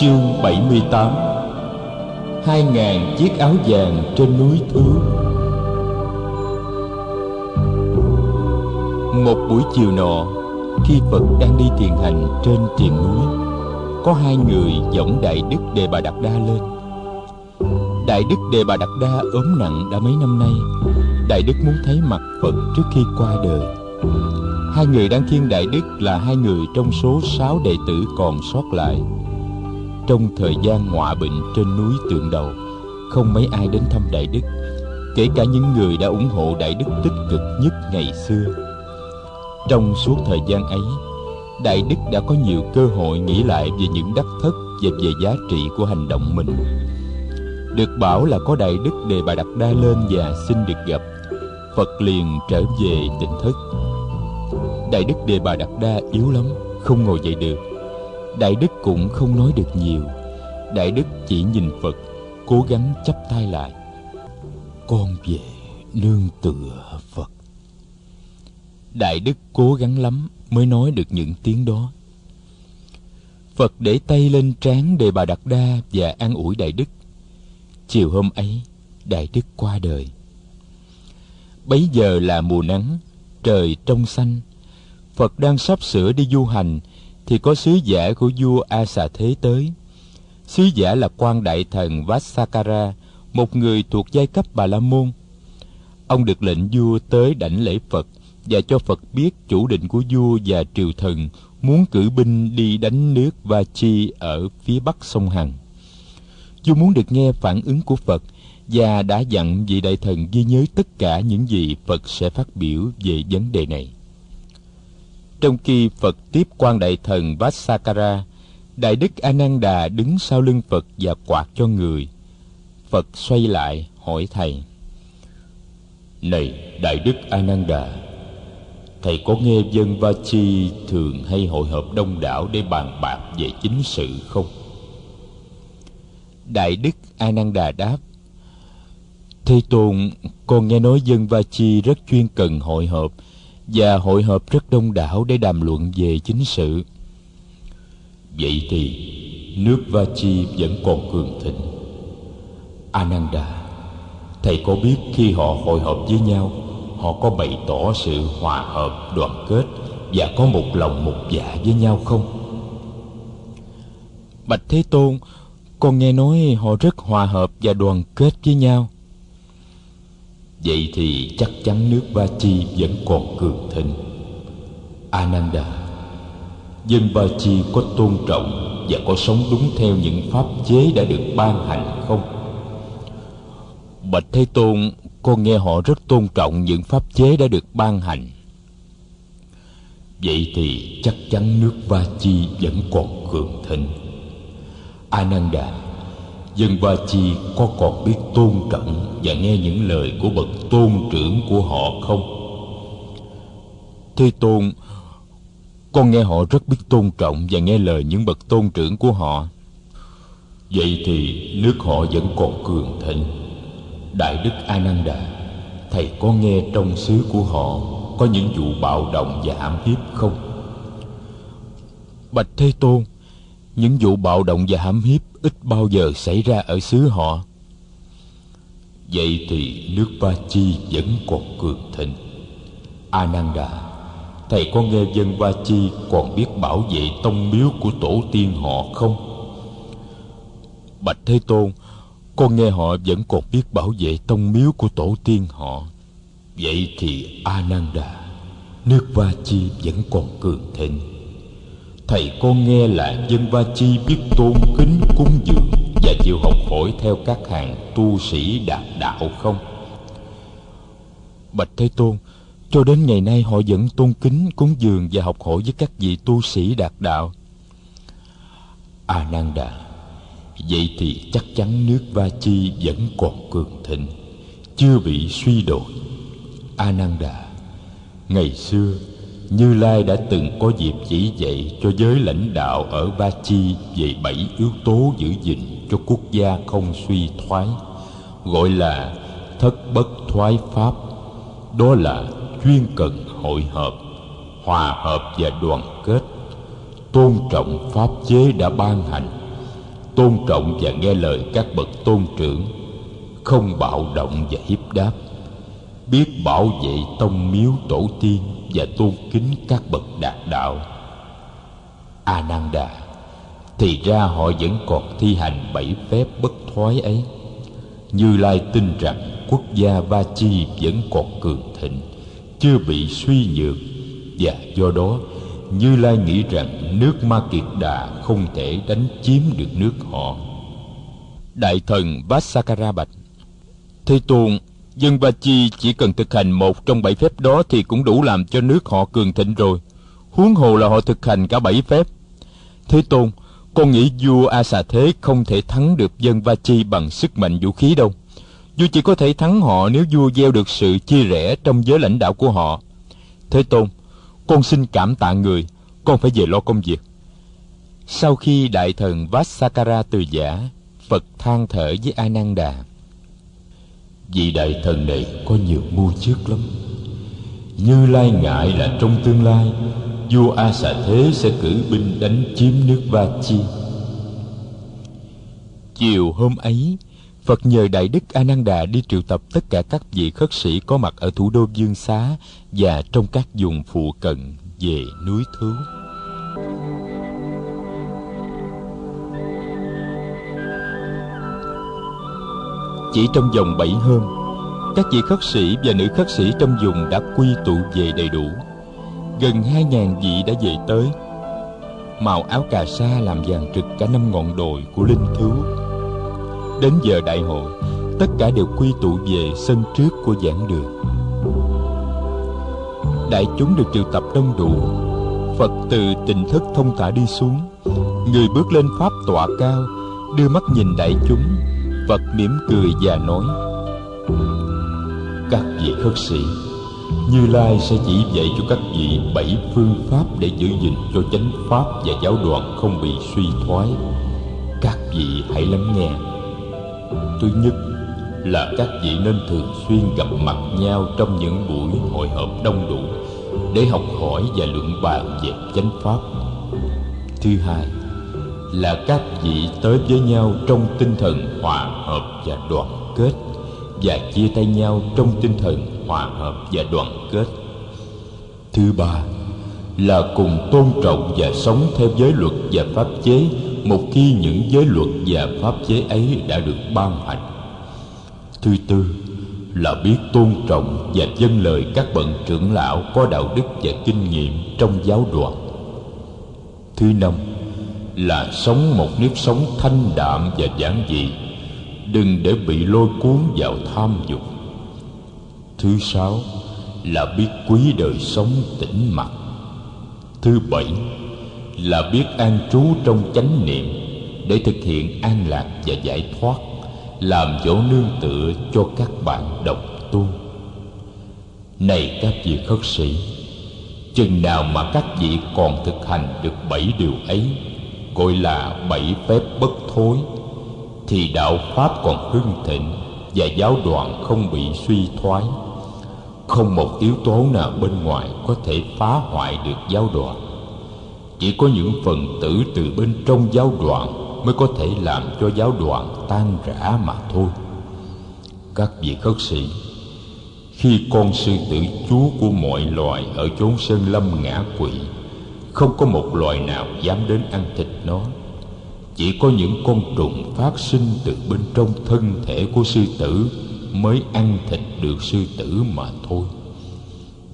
Chương 78. 2000 chiếc áo vàng trên núi Thứu. Một buổi chiều nọ, khi Phật đang đi thiền hành trên triền núi, có hai người dõng Đại Đức Đề Bà Đạt Đa lên. Đại Đức Đề Bà Đạt Đa ốm nặng đã mấy năm nay. Đại Đức muốn thấy mặt Phật trước khi qua đời. Hai người đang khiêng Đại Đức là hai người trong số 6 đệ tử còn sót lại. Trong thời gian ngọa bệnh trên núi Tượng Đầu, không mấy ai đến thăm Đại Đức, kể cả những người đã ủng hộ Đại Đức tích cực nhất ngày xưa. Trong suốt thời gian ấy, Đại Đức đã có nhiều cơ hội nghĩ lại về những đắc thất và về giá trị của hành động mình. Được bảo là có Đại Đức Đề Bà Đạt Đa lên và xin được gặp, Phật liền trở về tỉnh thức. Đại Đức Đề Bà Đạt Đa yếu lắm, không ngồi dậy được. Đại Đức cũng không nói được nhiều. Đại Đức chỉ nhìn Phật, cố gắng chắp tay lại. Con về nương tựa Phật. Đại Đức cố gắng lắm mới nói được những tiếng đó. Phật để tay lên trán Đề Bà Đạt Đa và an ủi Đại Đức. Chiều hôm ấy, Đại Đức qua đời. Bấy giờ là mùa nắng, trời trong xanh. Phật đang sắp sửa đi du hành thì có sứ giả của vua A-xà-thế tới. Sứ giả là quan đại thần Vassakāra, một người thuộc giai cấp Bà La Môn. Ông được lệnh vua tới đảnh lễ Phật và cho Phật biết chủ định của vua và triều thần muốn cử binh đi đánh nước Va-chi ở phía bắc sông Hằng. Vua muốn được nghe phản ứng của Phật và đã dặn vị đại thần ghi nhớ tất cả những gì Phật sẽ phát biểu về vấn đề này. Trong khi Phật tiếp quan đại thần Vassakāra, Đại Đức Anan Đà đứng sau lưng Phật và quạt cho người. Phật xoay lại hỏi thầy: Này Đại Đức Anan Đà, thầy có nghe dân Va-chi thường hay hội họp đông đảo để bàn bạc về chính sự không? Đại Đức Anan Đà đáp: Thế Tôn, con nghe nói dân Va-chi rất chuyên cần hội họp và hội họp rất đông đảo để đàm luận về chính sự. Vậy thì nước Va-chi vẫn còn cường thịnh. Ananda, thầy có biết khi họ hội họp với nhau, họ có bày tỏ sự hòa hợp, đoàn kết và có một lòng một dạ với nhau không? Bạch Thế Tôn, con nghe nói họ rất hòa hợp và đoàn kết với nhau. Vậy thì chắc chắn nước Va-chi vẫn còn cường thịnh. Ananda, dân Va-chi có tôn trọng và có sống đúng theo những pháp chế đã được ban hành không? Bạch Thế Tôn, con nghe họ rất tôn trọng những pháp chế đã được ban hành. Vậy thì chắc chắn nước Va-chi vẫn còn cường thịnh. Ananda, dân Va-chi có còn biết tôn trọng và nghe những lời của bậc tôn trưởng của họ không? Thế Tôn, con nghe họ rất biết tôn trọng và nghe lời những bậc tôn trưởng của họ. Vậy thì nước họ vẫn còn cường thịnh. Đại Đức Ananda, thầy có nghe trong xứ của họ có những vụ bạo động và hãm hiếp không? Bạch Thế Tôn, những vụ bạo động và hãm hiếp ít bao giờ xảy ra ở xứ họ. Vậy thì nước Va-chi vẫn còn cường thịnh. Ananda, thầy có nghe dân Va-chi còn biết bảo vệ tông miếu của tổ tiên họ không? Bạch Thế Tôn, con nghe họ vẫn còn biết bảo vệ tông miếu của tổ tiên họ. Vậy thì Ananda, nước Va-chi vẫn còn cường thịnh. Thầy có nghe là dân Va-chi biết tôn kính cúng dường và chịu học hỏi theo các hàng tu sĩ đạt đạo không? Bạch Thế Tôn, cho đến ngày nay họ vẫn tôn kính cúng dường và học hỏi với các vị tu sĩ đạt đạo. Ananda, vậy thì chắc chắn nước Va-chi vẫn còn cường thịnh, chưa bị suy đồi. Ananda, ngày xưa Như Lai đã từng có dịp chỉ dạy cho giới lãnh đạo ở Va-chi về 7 yếu tố giữ gìn cho quốc gia không suy thoái, gọi là thất bất thoái pháp. Đó là chuyên cần hội họp, hòa hợp và đoàn kết, tôn trọng pháp chế đã ban hành, tôn trọng và nghe lời các bậc tôn trưởng, không bạo động và hiếp đáp, biết bảo vệ tông miếu tổ tiên và tôn kính các bậc đạt đạo. Anan Đà, thì ra họ vẫn còn thi hành bảy phép bất thoái ấy. Như Lai tin rằng quốc gia Va-chi vẫn còn cường thịnh, chưa bị suy nhược, và do đó Như Lai nghĩ rằng nước Ma Kiệt Đà không thể đánh chiếm được nước họ. Đại thần Vassakāra bạch: Thế Tôn, dân Va-chi chỉ cần thực hành một trong bảy phép đó thì cũng đủ làm cho nước họ cường thịnh rồi, huống hồ là họ thực hành cả bảy phép. Thế Tôn, con nghĩ vua A-xà-thế không thể thắng được dân Va-chi bằng sức mạnh vũ khí đâu. Vua chỉ có thể thắng họ nếu vua gieo được sự chia rẽ trong giới lãnh đạo của họ. Thế Tôn, con xin cảm tạ người, con phải về lo công việc. Sau khi đại thần Vassakāra từ giả, Phật than thở với Anan Đà: Vị đại thần này có nhiều mưu trước lắm. Như Lai ngại là trong tương lai vua A-xà-thế sẽ cử binh đánh chiếm nước Va-chi. Chiều hôm ấy, Phật nhờ Đại Đức Anan Đà đi triệu tập tất cả các vị khất sĩ có mặt ở thủ đô Dương Xá và trong các vùng phụ cận về núi Thứu. Chỉ trong vòng 7 hôm, các vị khất sĩ và nữ khất sĩ trong vùng đã quy tụ về đầy đủ. Gần 2.000 vị đã về tới. Màu áo cà sa làm vàng rực cả 5 ngọn đồi của Linh Thứu. Đến giờ đại hội, tất cả đều quy tụ về sân trước của giảng đường. Đại chúng được triệu tập đông đủ. Phật từ tịnh thất thông thả đi xuống, người bước lên pháp tọa cao, đưa mắt nhìn đại chúng. Phật mỉm cười và nói: Các vị khất sĩ, Như Lai sẽ chỉ dạy cho các vị 7 phương pháp để giữ gìn cho chánh pháp và giáo đoàn không bị suy thoái. Các vị hãy lắng nghe. Thứ nhất là các vị nên thường xuyên gặp mặt nhau trong những buổi hội họp đông đủ để học hỏi và luận bàn về chánh pháp. Thứ hai là các vị tới với nhau trong tinh thần hòa hợp và đoàn kết, và chia tay nhau trong tinh thần hòa hợp và đoàn kết. Thứ ba là cùng tôn trọng và sống theo giới luật và pháp chế một khi những giới luật và pháp chế ấy đã được ban hành. Thứ tư là biết tôn trọng và vâng lời các bậc trưởng lão có đạo đức và kinh nghiệm trong giáo đoàn. Thứ năm là sống một nếp sống thanh đạm và giản dị, đừng để bị lôi cuốn vào tham dục. Thứ sáu là biết quý đời sống tĩnh mặc. Thứ bảy là biết an trú trong chánh niệm để thực hiện an lạc và giải thoát, làm chỗ nương tựa cho các bạn đồng tu. Này các vị khất sĩ, chừng nào mà các vị còn thực hành được 7 điều ấy, gọi là 7 phép bất thối, thì đạo pháp còn hưng thịnh và giáo đoàn không bị suy thoái. Không một yếu tố nào bên ngoài có thể phá hoại được giáo đoàn. Chỉ có những phần tử từ bên trong giáo đoàn mới có thể làm cho giáo đoàn tan rã mà thôi. Các vị khất sĩ, khi con sư tử chúa của mọi loài ở chốn sơn lâm ngã quỵ, không có một loài nào dám đến ăn thịt nó. Chỉ có những con trùng phát sinh từ bên trong thân thể của sư tử mới ăn thịt được sư tử mà thôi.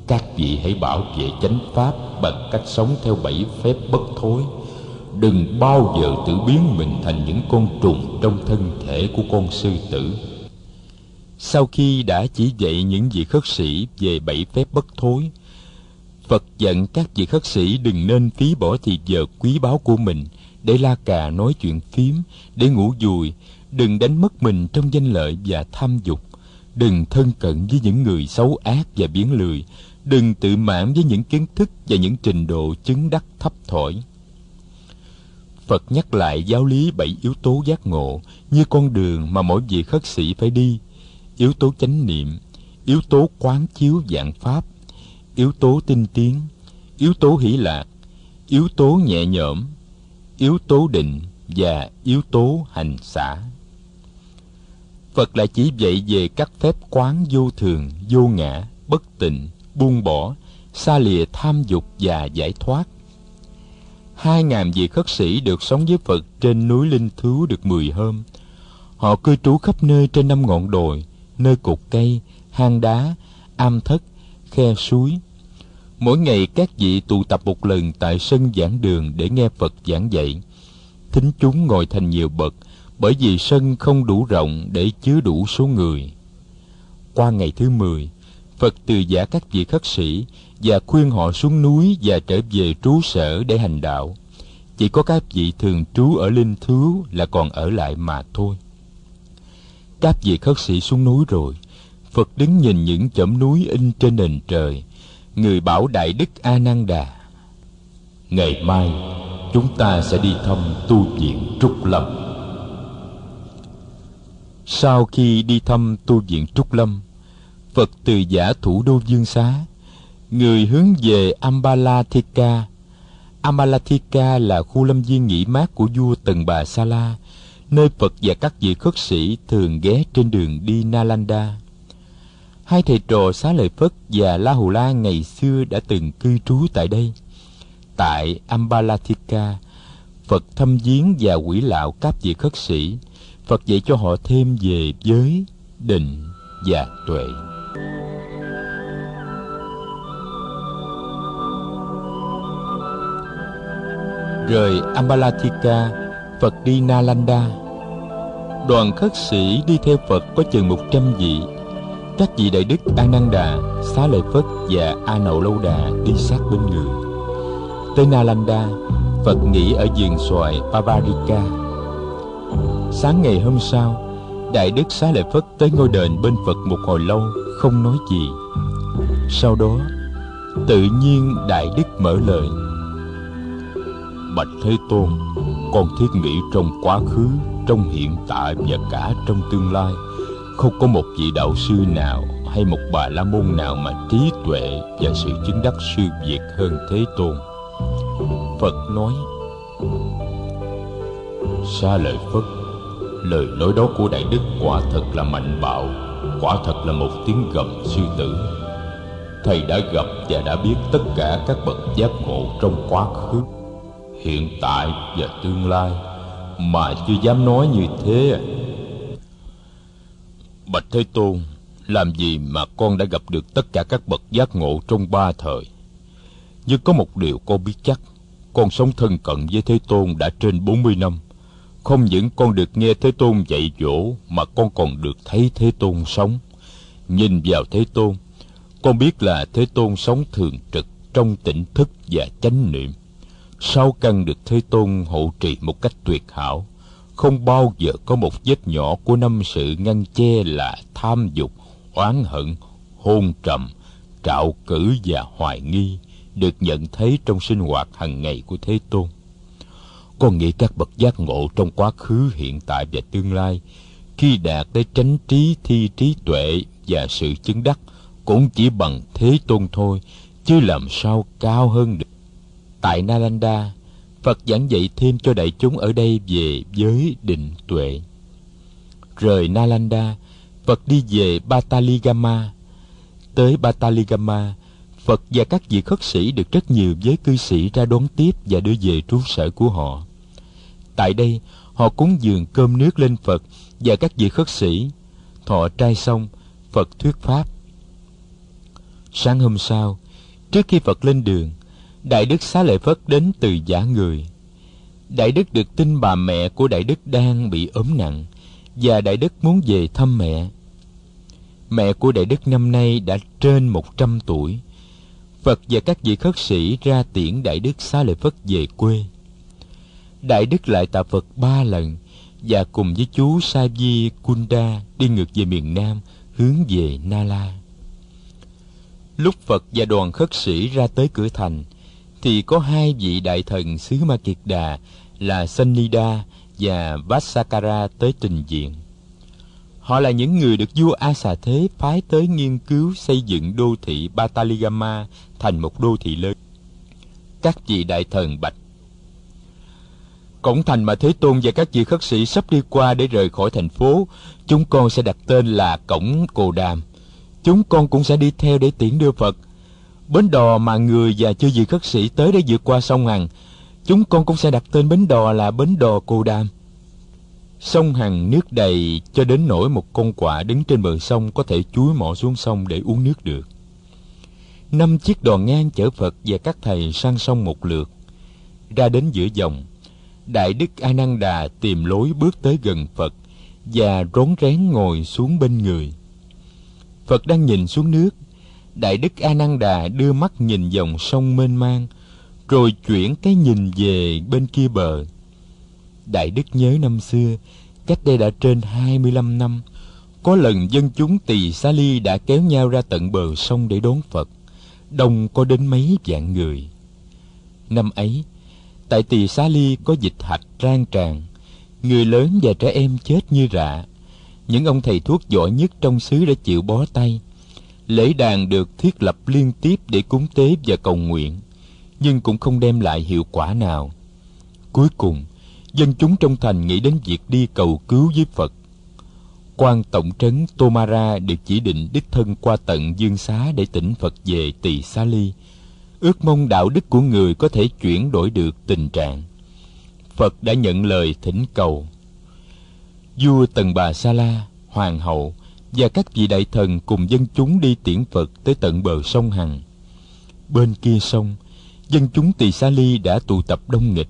Các vị hãy bảo vệ chánh pháp bằng cách sống theo 7 phép bất thối. Đừng bao giờ tự biến mình thành những con trùng trong thân thể của con sư tử. Sau khi đã chỉ dạy những vị khất sĩ về 7 phép bất thối, Phật dặn các vị khất sĩ đừng nên phí bỏ thì giờ quý báu của mình để la cà nói chuyện phiếm, để ngủ vùi, đừng đánh mất mình trong danh lợi và tham dục, đừng thân cận với những người xấu ác và biếng lười, đừng tự mãn với những kiến thức và những trình độ chứng đắc thấp thỏi. Phật nhắc lại giáo lý 7 yếu tố giác ngộ như con đường mà mỗi vị khất sĩ phải đi: yếu tố chánh niệm, yếu tố quán chiếu vạn pháp, yếu tố tinh tiến, yếu tố hỷ lạc, yếu tố nhẹ nhõm, yếu tố định, và yếu tố hành xả. Phật lại chỉ dạy về các phép quán vô thường, vô ngã, bất tịnh, buông bỏ, xa lìa tham dục và giải thoát. 2.000 vị khất sĩ được sống với Phật trên núi Linh Thứu được 10 hôm. Họ cư trú khắp nơi trên 5 ngọn đồi, nơi cột cây, hang đá, am thất, khe suối. Mỗi ngày các vị tụ tập một lần tại sân giảng đường để nghe Phật giảng dạy. Thính chúng ngồi thành nhiều bậc, bởi vì sân không đủ rộng để chứa đủ số người. Qua ngày thứ 10, Phật từ giã các vị khất sĩ và khuyên họ xuống núi và trở về trú sở để hành đạo. Chỉ có các vị thường trú ở Linh Thứu là còn ở lại mà thôi. Các vị khất sĩ xuống núi rồi, Phật đứng nhìn những chõm núi in trên nền trời. Người bảo Đại Đức Anan Đà: Ngày mai chúng ta sẽ đi thăm tu viện Trúc Lâm. Sau khi đi thăm tu viện Trúc Lâm, Phật từ giã thủ đô Dương Xá. Người hướng về Ambalaṭṭhikā. Ambalaṭṭhikā là khu lâm viên nghỉ mát của vua Tần Bà Sala, nơi Phật và các vị khất sĩ thường ghé trên đường đi Nalanda. Hai thầy trò Xá Lợi Phất và La Hù La ngày xưa đã từng cư trú tại đây. Tại Ambalaṭṭhikā, Phật thăm viếng và quỷ lạo các vị khất sĩ. Phật dạy cho họ thêm về giới, định và tuệ. Rời Ambalaṭṭhikā, Phật đi Nalanda. Đoàn khất sĩ đi theo Phật có chừng 100 vị. Các vị Đại Đức Anan Đà, Xá Lợi Phất và A Nậu Lâu Đà đi sát bên người. Tới Nalanda, Phật nghỉ ở vườn xoài paparica. Sáng ngày hôm sau, Đại Đức Xá Lợi Phất tới ngôi đền bên Phật một hồi lâu, không nói gì. Sau đó, tự nhiên Đại Đức mở lời: Bạch Thế Tôn, con thiết nghĩ trong quá khứ, trong hiện tại và cả trong tương lai, không có một vị đạo sư nào hay một bà la môn nào mà trí tuệ và sự chứng đắc siêu việt hơn Thế Tôn. Phật nói: Xá Lợi Phất, lời nói đó của Đại Đức quả thật là mạnh bạo, quả thật là một tiếng gầm sư tử. Thầy đã gặp và đã biết tất cả các bậc giác ngộ trong quá khứ, hiện tại và tương lai, mà chưa dám nói như thế. Bạch Thế Tôn, làm gì mà con đã gặp được tất cả các bậc giác ngộ trong 3 thời. Nhưng có một điều con biết chắc, con sống thân cận với Thế Tôn đã trên 40 năm. Không những con được nghe Thế Tôn dạy dỗ, mà con còn được thấy Thế Tôn sống. Nhìn vào Thế Tôn, con biết là Thế Tôn sống thường trực trong tỉnh thức và chánh niệm. Sáu căn được Thế Tôn hộ trì một cách tuyệt hảo, không bao giờ có một vết nhỏ của năm sự ngăn che là tham dục, oán hận, hôn trầm, trạo cử và hoài nghi được nhận thấy trong sinh hoạt hàng ngày của Thế Tôn. Con nghĩ các bậc giác ngộ trong quá khứ, hiện tại và tương lai, khi đạt tới chánh trí, thi trí tuệ và sự chứng đắc, cũng chỉ bằng Thế Tôn thôi, chứ làm sao cao hơn được. Tại Nalanda, Phật giảng dạy thêm cho đại chúng ở đây về giới, định, tuệ. Rời Nalanda, Phật đi về Pāṭaligāma. Tới Pāṭaligāma, Phật và các vị khất sĩ được rất nhiều giới cư sĩ ra đón tiếp và đưa về trú sở của họ. Tại đây, họ cúng dường cơm nước lên Phật và các vị khất sĩ. Thọ trai xong, Phật thuyết pháp. Sáng hôm sau, trước khi Phật lên đường, Đại Đức Xá Lợi Phất đến từ giã người. Đại Đức được tin bà mẹ của Đại Đức đang bị ốm nặng và Đại Đức muốn về thăm mẹ. Mẹ của Đại Đức năm nay đã trên 100 tuổi. Phật và các vị khất sĩ ra tiễn Đại Đức Xá Lợi Phất về quê. Đại Đức lại tạ Phật 3 lần và cùng với chú Sa Di Kunda đi ngược về miền Nam, hướng về Nala. Lúc Phật và đoàn khất sĩ ra tới cửa thành, thì có 2 vị đại thần xứ Ma Kiệt Đà là Sanida và Vassakāra tới trình diện. Họ là những người được vua A-xà-thế phái tới nghiên cứu xây dựng đô thị Pāṭaligāma thành một đô thị lớn. Các vị đại thần bạch: cổng thành mà Thế Tôn và các vị khất sĩ sắp đi qua để rời khỏi thành phố, chúng con sẽ đặt tên là cổng Cồ Đàm. Chúng con cũng sẽ đi theo để tiễn đưa Phật. Bến đò mà người và chư vị khất sĩ tới để vượt qua sông Hằng, chúng con cũng sẽ đặt tên bến đò là bến đò Cồ Đàm. Sông Hằng nước đầy cho đến nỗi một con quạ đứng trên bờ sông có thể chúi mọ xuống sông để uống nước được. 5 chiếc đò ngang chở Phật và các thầy sang sông một lượt. Ra đến giữa dòng, Đại Đức Anan Đà tìm lối bước tới gần Phật và rón rén ngồi xuống bên người. Phật đang nhìn xuống nước. Đại Đức Anan Đà đưa mắt nhìn dòng sông mênh mang, rồi chuyển cái nhìn về bên kia bờ. Đại Đức nhớ năm xưa, cách đây đã trên 25 năm, có lần dân chúng Tỳ Xa Ly đã kéo nhau ra tận bờ sông để đón Phật, đông có đến mấy vạn người. Năm ấy, tại Tỳ Xá Ly có dịch hạch lan tràn, người lớn và trẻ em chết như rạ. Những ông thầy thuốc giỏi nhất trong xứ đã chịu bó tay. Lễ đàn được thiết lập liên tiếp để cúng tế và cầu nguyện, nhưng cũng không đem lại hiệu quả nào. Cuối cùng, dân chúng trong thành nghĩ đến việc đi cầu cứu với Phật. Quan tổng trấn Tomara được chỉ định đích thân qua tận Dương Xá để tỉnh Phật về Tỳ Xá Ly, ước mong đạo đức của người có thể chuyển đổi được tình trạng. Phật đã nhận lời thỉnh cầu. Vua Tần Bà Sala, hoàng hậu và các vị đại thần cùng dân chúng đi tiễn Phật tới tận bờ sông Hằng. Bên kia sông, dân chúng Tỳ Xá Ly đã tụ tập đông nghịch.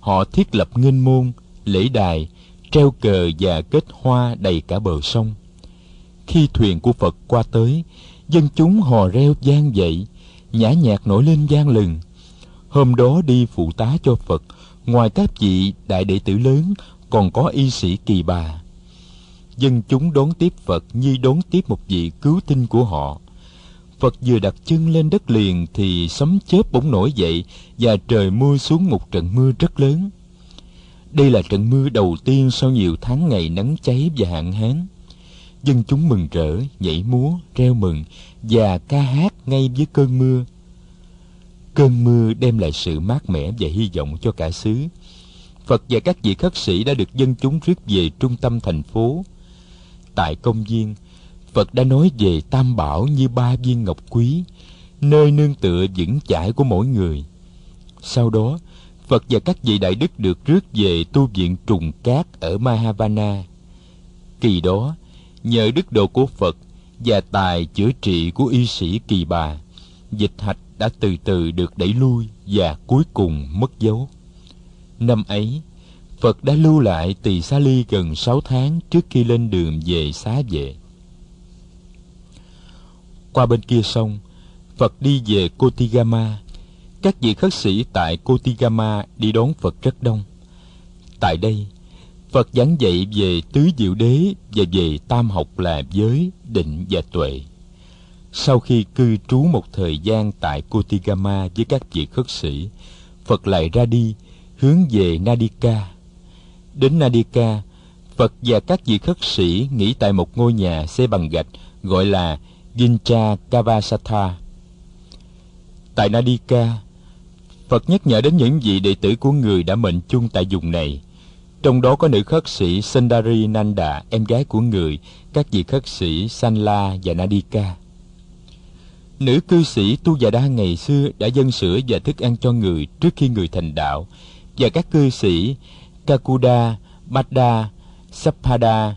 Họ thiết lập nghênh môn, lễ đài, treo cờ và kết hoa đầy cả bờ sông. Khi thuyền của Phật qua tới, dân chúng hò reo vang dậy, nhã nhạc nổi lên vang lừng. Hôm đó đi phụ tá cho Phật, ngoài các vị đại đệ tử lớn, còn có y sĩ Kỳ Bà. Dân chúng đón tiếp Phật như đón tiếp một vị cứu tinh của họ. Phật vừa đặt chân lên đất liền thì sấm chớp bỗng nổi dậy và trời mưa xuống một trận mưa rất lớn. Đây là trận mưa đầu tiên sau nhiều tháng ngày nắng cháy và hạn hán. Dân chúng mừng rỡ, nhảy múa, reo mừng và ca hát ngay với cơn mưa. Cơn mưa đem lại sự mát mẻ và hy vọng cho cả xứ. Phật và các vị khất sĩ đã được dân chúng rước về trung tâm thành phố. Tại công viên, Phật đã nói về tam bảo như ba viên ngọc quý, nơi nương tựa vững chãi của mỗi người. Sau đó, Phật và các vị đại đức được rước về tu viện Trùng Cát ở Mahavana. Kỳ đó, nhờ đức độ của Phật và tài chữa trị của y sĩ Kỳ Bà, dịch hạch đã từ từ được đẩy lui và cuối cùng mất dấu. Năm ấy, Phật đã lưu lại Tỳ Xá Ly gần 6 tháng trước khi lên đường về Xá Vệ. Qua bên kia sông, Phật đi về Koṭigāma. Các vị khất sĩ tại Koṭigāma đi đón Phật rất đông. Tại đây, Phật giảng dạy về tứ diệu đế và về tam học là giới, định và tuệ. Sau khi cư trú một thời gian tại Koṭigāma với các vị khất sĩ, Phật lại ra đi, hướng về Nadika. Đến Nadika, Phật và các vị khất sĩ nghỉ tại một ngôi nhà xây bằng gạch gọi là Gincha Kavasatha. Tại Nadika, Phật nhắc nhở đến những vị đệ tử của người đã mệnh chung tại vùng này. Trong đó có nữ khất sĩ Sundari Nanda, em gái của người, các vị khất sĩ Sanla và Nadika. Nữ cư sĩ Tuvada ngày xưa đã dâng sữa và thức ăn cho người trước khi người thành đạo, và các cư sĩ Kakuda, Bạch Đa, Sappada.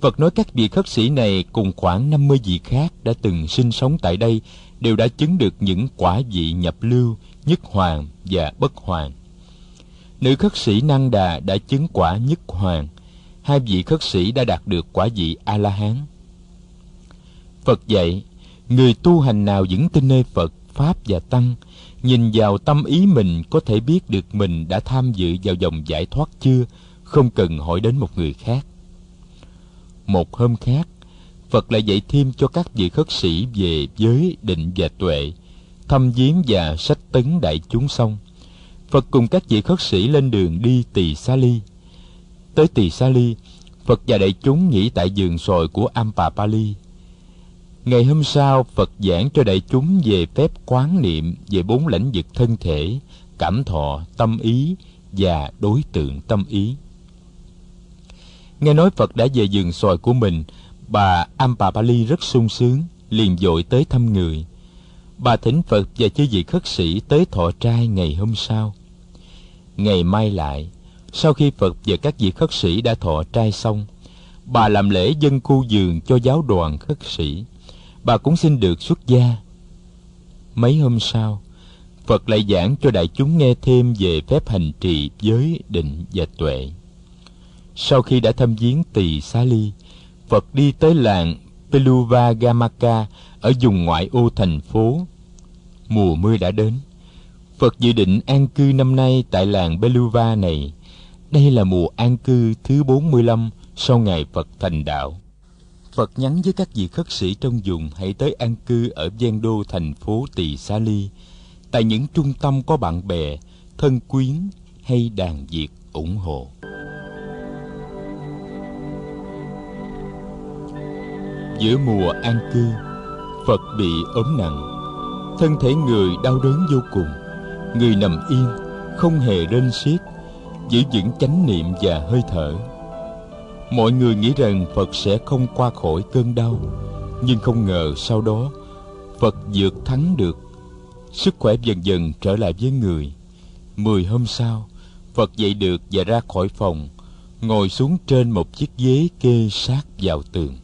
Phật nói các vị khất sĩ này cùng khoảng 50 vị khác đã từng sinh sống tại đây đều đã chứng được những quả vị nhập lưu, nhất hoàng và bất hoàng. Nữ khất sĩ Nanda đã chứng quả nhất hoàng, hai vị khất sĩ đã đạt được quả vị A-la-hán. Phật dạy, người tu hành nào vững tin nơi Phật, Pháp và Tăng, nhìn vào tâm ý mình có thể biết được mình đã tham dự vào dòng giải thoát chưa, không cần hỏi đến một người khác. Một hôm khác, Phật lại dạy thêm cho các vị khất sĩ về giới, định và tuệ, thăm viếng và sách tấn đại chúng xong, Phật cùng các vị khất sĩ lên đường đi Tỳ Xá Ly. Tới Tỳ Xá Ly, Phật và đại chúng nghỉ tại vườn xoài của Ambalaṭṭhikā. Ngày hôm sau, Phật giảng cho đại chúng về phép quán niệm về 4 lãnh vực thân thể, cảm thọ, tâm ý và đối tượng tâm ý. Nghe nói Phật đã về vườn xoài của mình, bà Ambalaṭṭhikā rất sung sướng, liền vội tới thăm người. Bà thỉnh Phật và chư vị khất sĩ tới thọ trai ngày hôm sau. Ngày mai lại, sau khi Phật và các vị khất sĩ đã thọ trai xong, bà làm lễ dâng khu vườn cho giáo đoàn khất sĩ. Bà cũng xin được xuất gia. Mấy hôm sau, Phật lại giảng cho đại chúng nghe thêm về phép hành trì giới, định và tuệ. Sau khi đã thăm viếng Tỳ Xá Ly, Phật đi tới làng Pāṭaligāma ở vùng ngoại ô thành phố. Mùa mưa đã đến. Phật dự định an cư năm nay tại làng Pāṭaligāma này. Đây là mùa an cư thứ 45 sau ngày Phật thành đạo. Phật nhắn với các vị khất sĩ trong vùng hãy tới an cư ở ven đô thành phố Tỳ Xá Ly, tại những trung tâm có bạn bè, thân quyến hay đàn Việt ủng hộ. Giữa mùa an cư, Phật bị ốm nặng. Thân thể người đau đớn vô cùng. Người nằm yên, không hề rên xiết, giữ vững chánh niệm và hơi thở. Mọi người nghĩ rằng Phật sẽ không qua khỏi cơn đau, nhưng không ngờ sau đó Phật vượt thắng được. Sức khỏe dần dần trở lại với người. 10 hôm sau, Phật dậy được và ra khỏi phòng, ngồi xuống trên một chiếc ghế kê sát vào tường.